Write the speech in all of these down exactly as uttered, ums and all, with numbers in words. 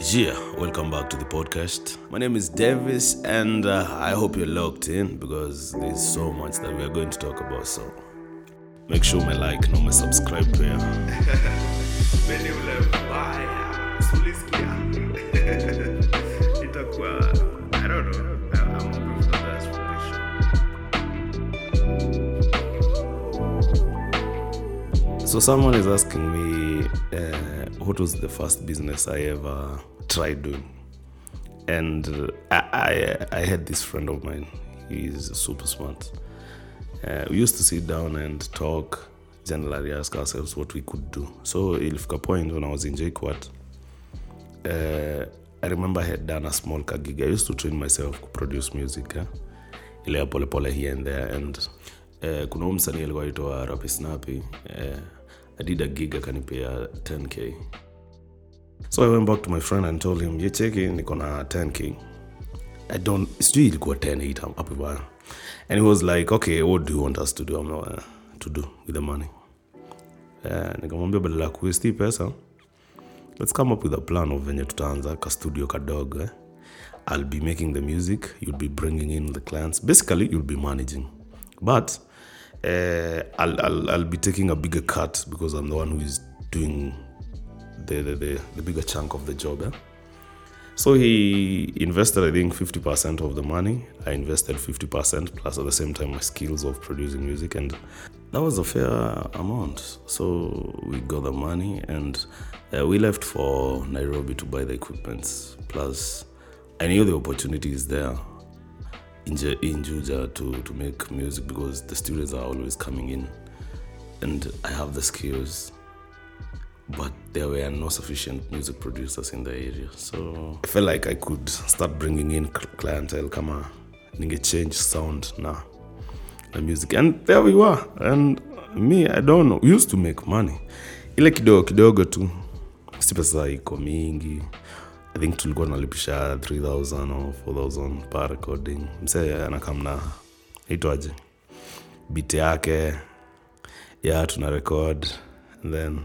Yeah, welcome back to the podcast. My name is Davis, and uh, I hope you're locked in because there's so much that we are going to talk about. So make sure my like and my subscribe prayer. I don't know. I'm hoping for that. So someone is asking me, Uh, what was the first business I ever tried doing? And I, I, I had this friend of mine. He's super smart. Uh, we used to sit down and talk, generally ask ourselves what we could do. So ilifika point when I was in J-Quart, uh, I remember I had done a small gig. I used to train myself to produce music. Eh? Ile pole pole here and there. And uh, kuna msanii alikuwa anaitwa Rapi Snappy. Uh, I did a gig, I can pay ten k. So I went back to my friend and told him, yeah, check it, niko na ten k. I don't, it's still go ten eight, I'm up with. And he was like, okay, what do you want us to do? I'm like, uh, to do with the money? Nikamwambia badala ya kuisti pesa, let's come up with a plan of venye tutaanza ka studio kadogo. Eh? I'll be making the music, you'll be bringing in the clients. Basically, you'll be managing. But Uh, I'll, I'll I'll be taking a bigger cut because I'm the one who is doing the the, the, the bigger chunk of the job. Eh? So he invested, I think, fifty percent of the money. I invested fifty percent plus at the same time my skills of producing music, and that was a fair amount. So we got the money and uh, we left for Nairobi to buy the equipment. Plus, I knew the opportunity is there in Juja to, to make music because the students are always coming in and I have the skills, but there were no sufficient music producers in the area. So I felt like I could start bringing in clientele, kama ninge change sound na the music. And there we were. And me, I don't know, we used to make money. Ile kidogo kidogo tu, si pesa iko mingi. I think tulikuwa nalipisha three thousand or four thousand per recording. Mse anakamna itwaje beat yake ya tuna record and then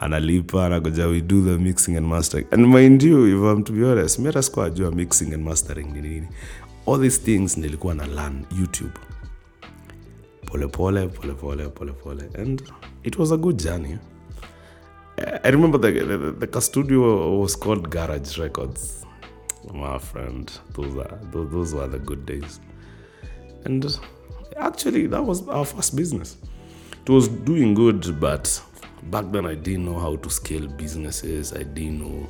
analipa anagoja we do the mixing and mastering. And mind you, if I'm to be honest, mimi hata sikuwa najua mixing and mastering ni nini. All these things nilikuwa na learn YouTube. Pole pole pole pole pole pole, and it was a good journey. I remember the, the the studio was called Garage Records. My friend, those are those, those were the good days. And actually, that was our first business. It was doing good, but back then I didn't know how to scale businesses. I didn't know.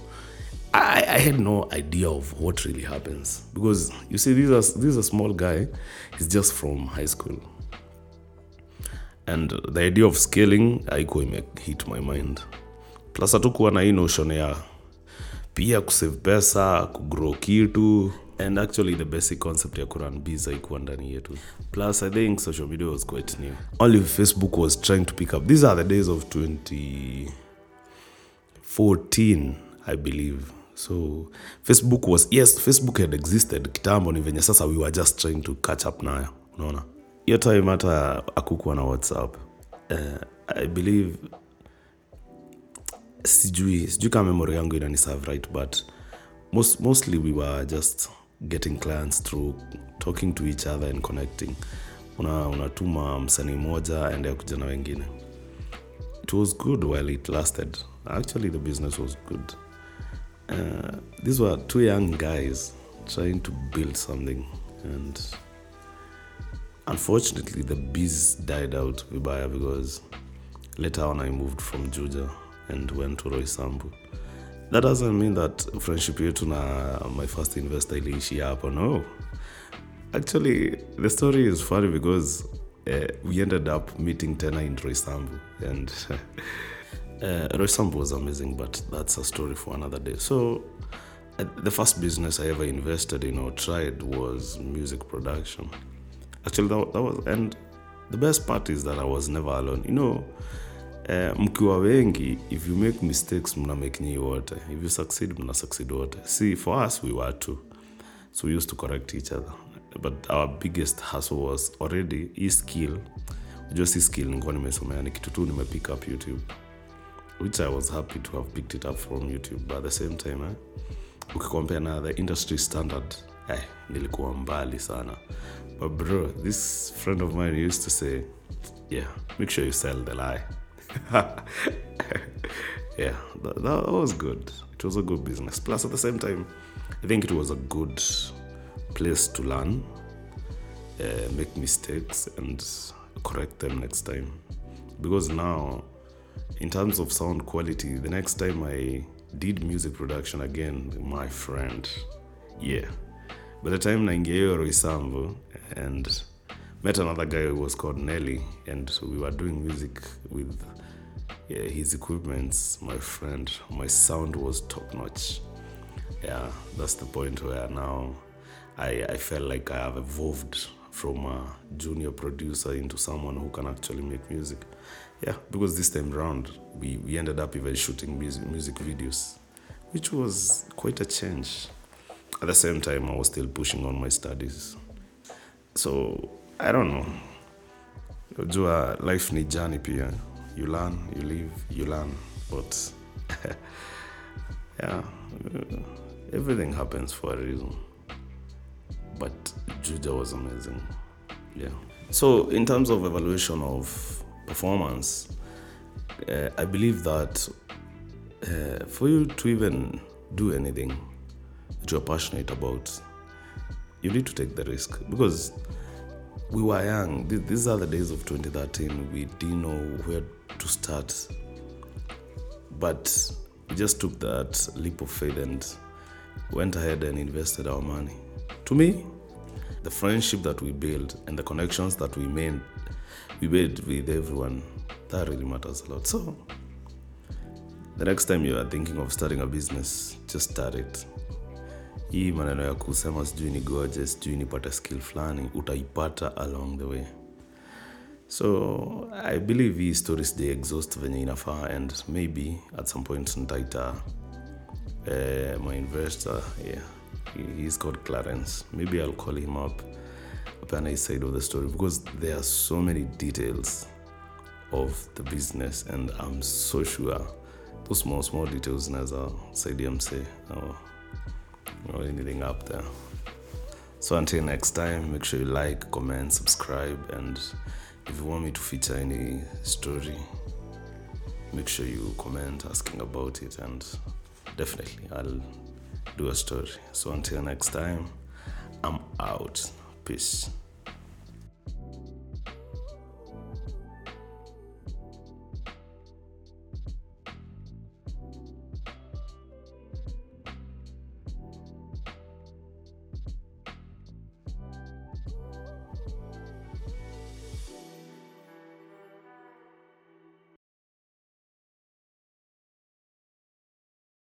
I, I had no idea of what really happens because you see, this is this is a small guy. He's just from high school, and the idea of scaling, I couldn't hit my mind. Plus hatukuwa na hii notion ya pia kusave pesa, kugrow kitu, and actually the basic concept ya kuran biz haikuwa ndani yetu. Plus I think social media was quite new. Only Facebook was trying to pick up. These are the days of twenty fourteen, I believe. So Facebook was, yes, Facebook had existed kitambo, ni venye sasa we were just trying to catch up nayo. Unaona? Hiyo time hata hakukuwa na WhatsApp. Uh, I believe Sijui, sijui kama memory yangu inaniserve right, but most, mostly we were just getting clients through talking to each other and connecting. Una, unatuma msanii moja and yakuja na wengine. It was good while it lasted. Actually, the business was good. Uh, these were two young guys trying to build something, and unfortunately the biz died out vibaya because later on I moved from Juja and went to Roysambu. That doesn't mean that friendship yetu na my first investor iliishi hapo. No, actually the story is funny because uh, we ended up meeting tena in Roysambu, and uh, Roysambu was amazing, but that's a story for another day. So uh, the first business I ever invested in or tried was music production. Actually that, that was, and the best part is that I was never alone. You know, Uh, mkiwa wengi, if you make mistakes mna make nyi wote, if you succeed mna succeed wote. See, for us we were two, so we used to correct each other, but our biggest hustle was already his skill. Just his skill nilikuwa nimesomea, ni kitu tu nime pick up YouTube, which I was happy to have picked it up from YouTube, but at the same time, eh, ukicompare na the industry standard, eh, nilikuwa mbali sana. But bro, this friend of mine used to say, yeah, make sure you sell the lie. Yeah, that, that was good. It was a good business. Plus, at the same time, I think it was a good place to learn, uh, make mistakes, and correct them next time. Because now, in terms of sound quality, the next time I did music production again, my friend, yeah. By the time Nangeyo Roisambo and met another guy who was called Nelly, and we were doing music with yeah, his equipments, my friend, my sound was top-notch. Yeah, that's the point where now I, I felt like I have evolved from a junior producer into someone who can actually make music. Yeah, because this time round, we, we ended up even shooting music, music videos, which was quite a change. At the same time, I was still pushing on my studies. So, I don't know. Ujua, life ni journey pia. You learn, you live, you learn. But, yeah, everything happens for a reason. But Juja was amazing. Yeah. So in terms of evaluation of performance, uh, I believe that uh, for you to even do anything that you're passionate about, you need to take the risk. Because we were young. These are the days of twenty thirteen. We didn't know where to start. But we just took that leap of faith and went ahead and invested our money. To me, the friendship that we built and the connections that we made, we made with everyone, that really matters a lot. So, the next time you are thinking of starting a business, just start it. Hii maneno ya kusema sijui ni goje, sijui nipata skill flani, utaipata along the way. So, I believe these stories, they exhaust venye inafaa, and maybe at some point nitaita uh, my investor, yeah. He's called Clarence. Maybe I'll call him up upon his side of the story, because there are so many details of the business, and I'm so sure those small, small details Naza say D M C or, or anything up there. So until next time, make sure you like, comment, subscribe, and if you want me to feature any story, make sure you comment asking about it, and definitely I'll do a story. So until next time, I'm out. Peace.